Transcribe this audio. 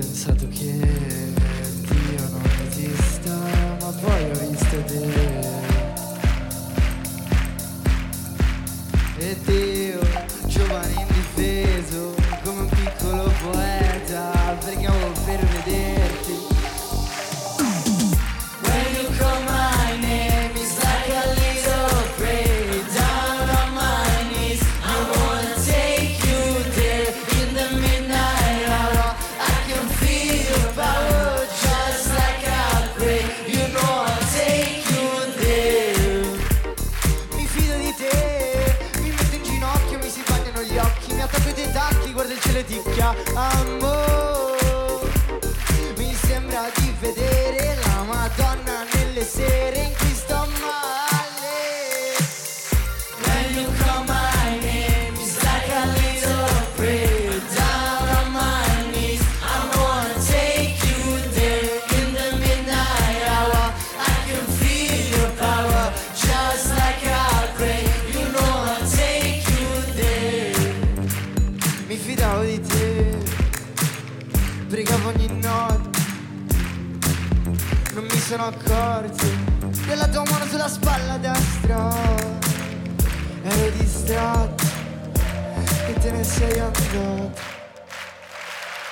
pensato che Dio non esista, ma poi ho visto te. E Dio, giovane indifeso, come un piccolo poeta, pregavo per vederti. Amore, mi sembra di vedere la Madonna nelle sere in cui sto male. When you call my name, it's like a little prayer down on my knees. I wanna take you there in the midnight hour. I can feel your power, just like a prayer. You know I'll take you there. Mi fidavo di te. Pregavo ogni notte, non mi sono accorto della tua mano sulla spalla destra. Ero distratto e te ne sei andato.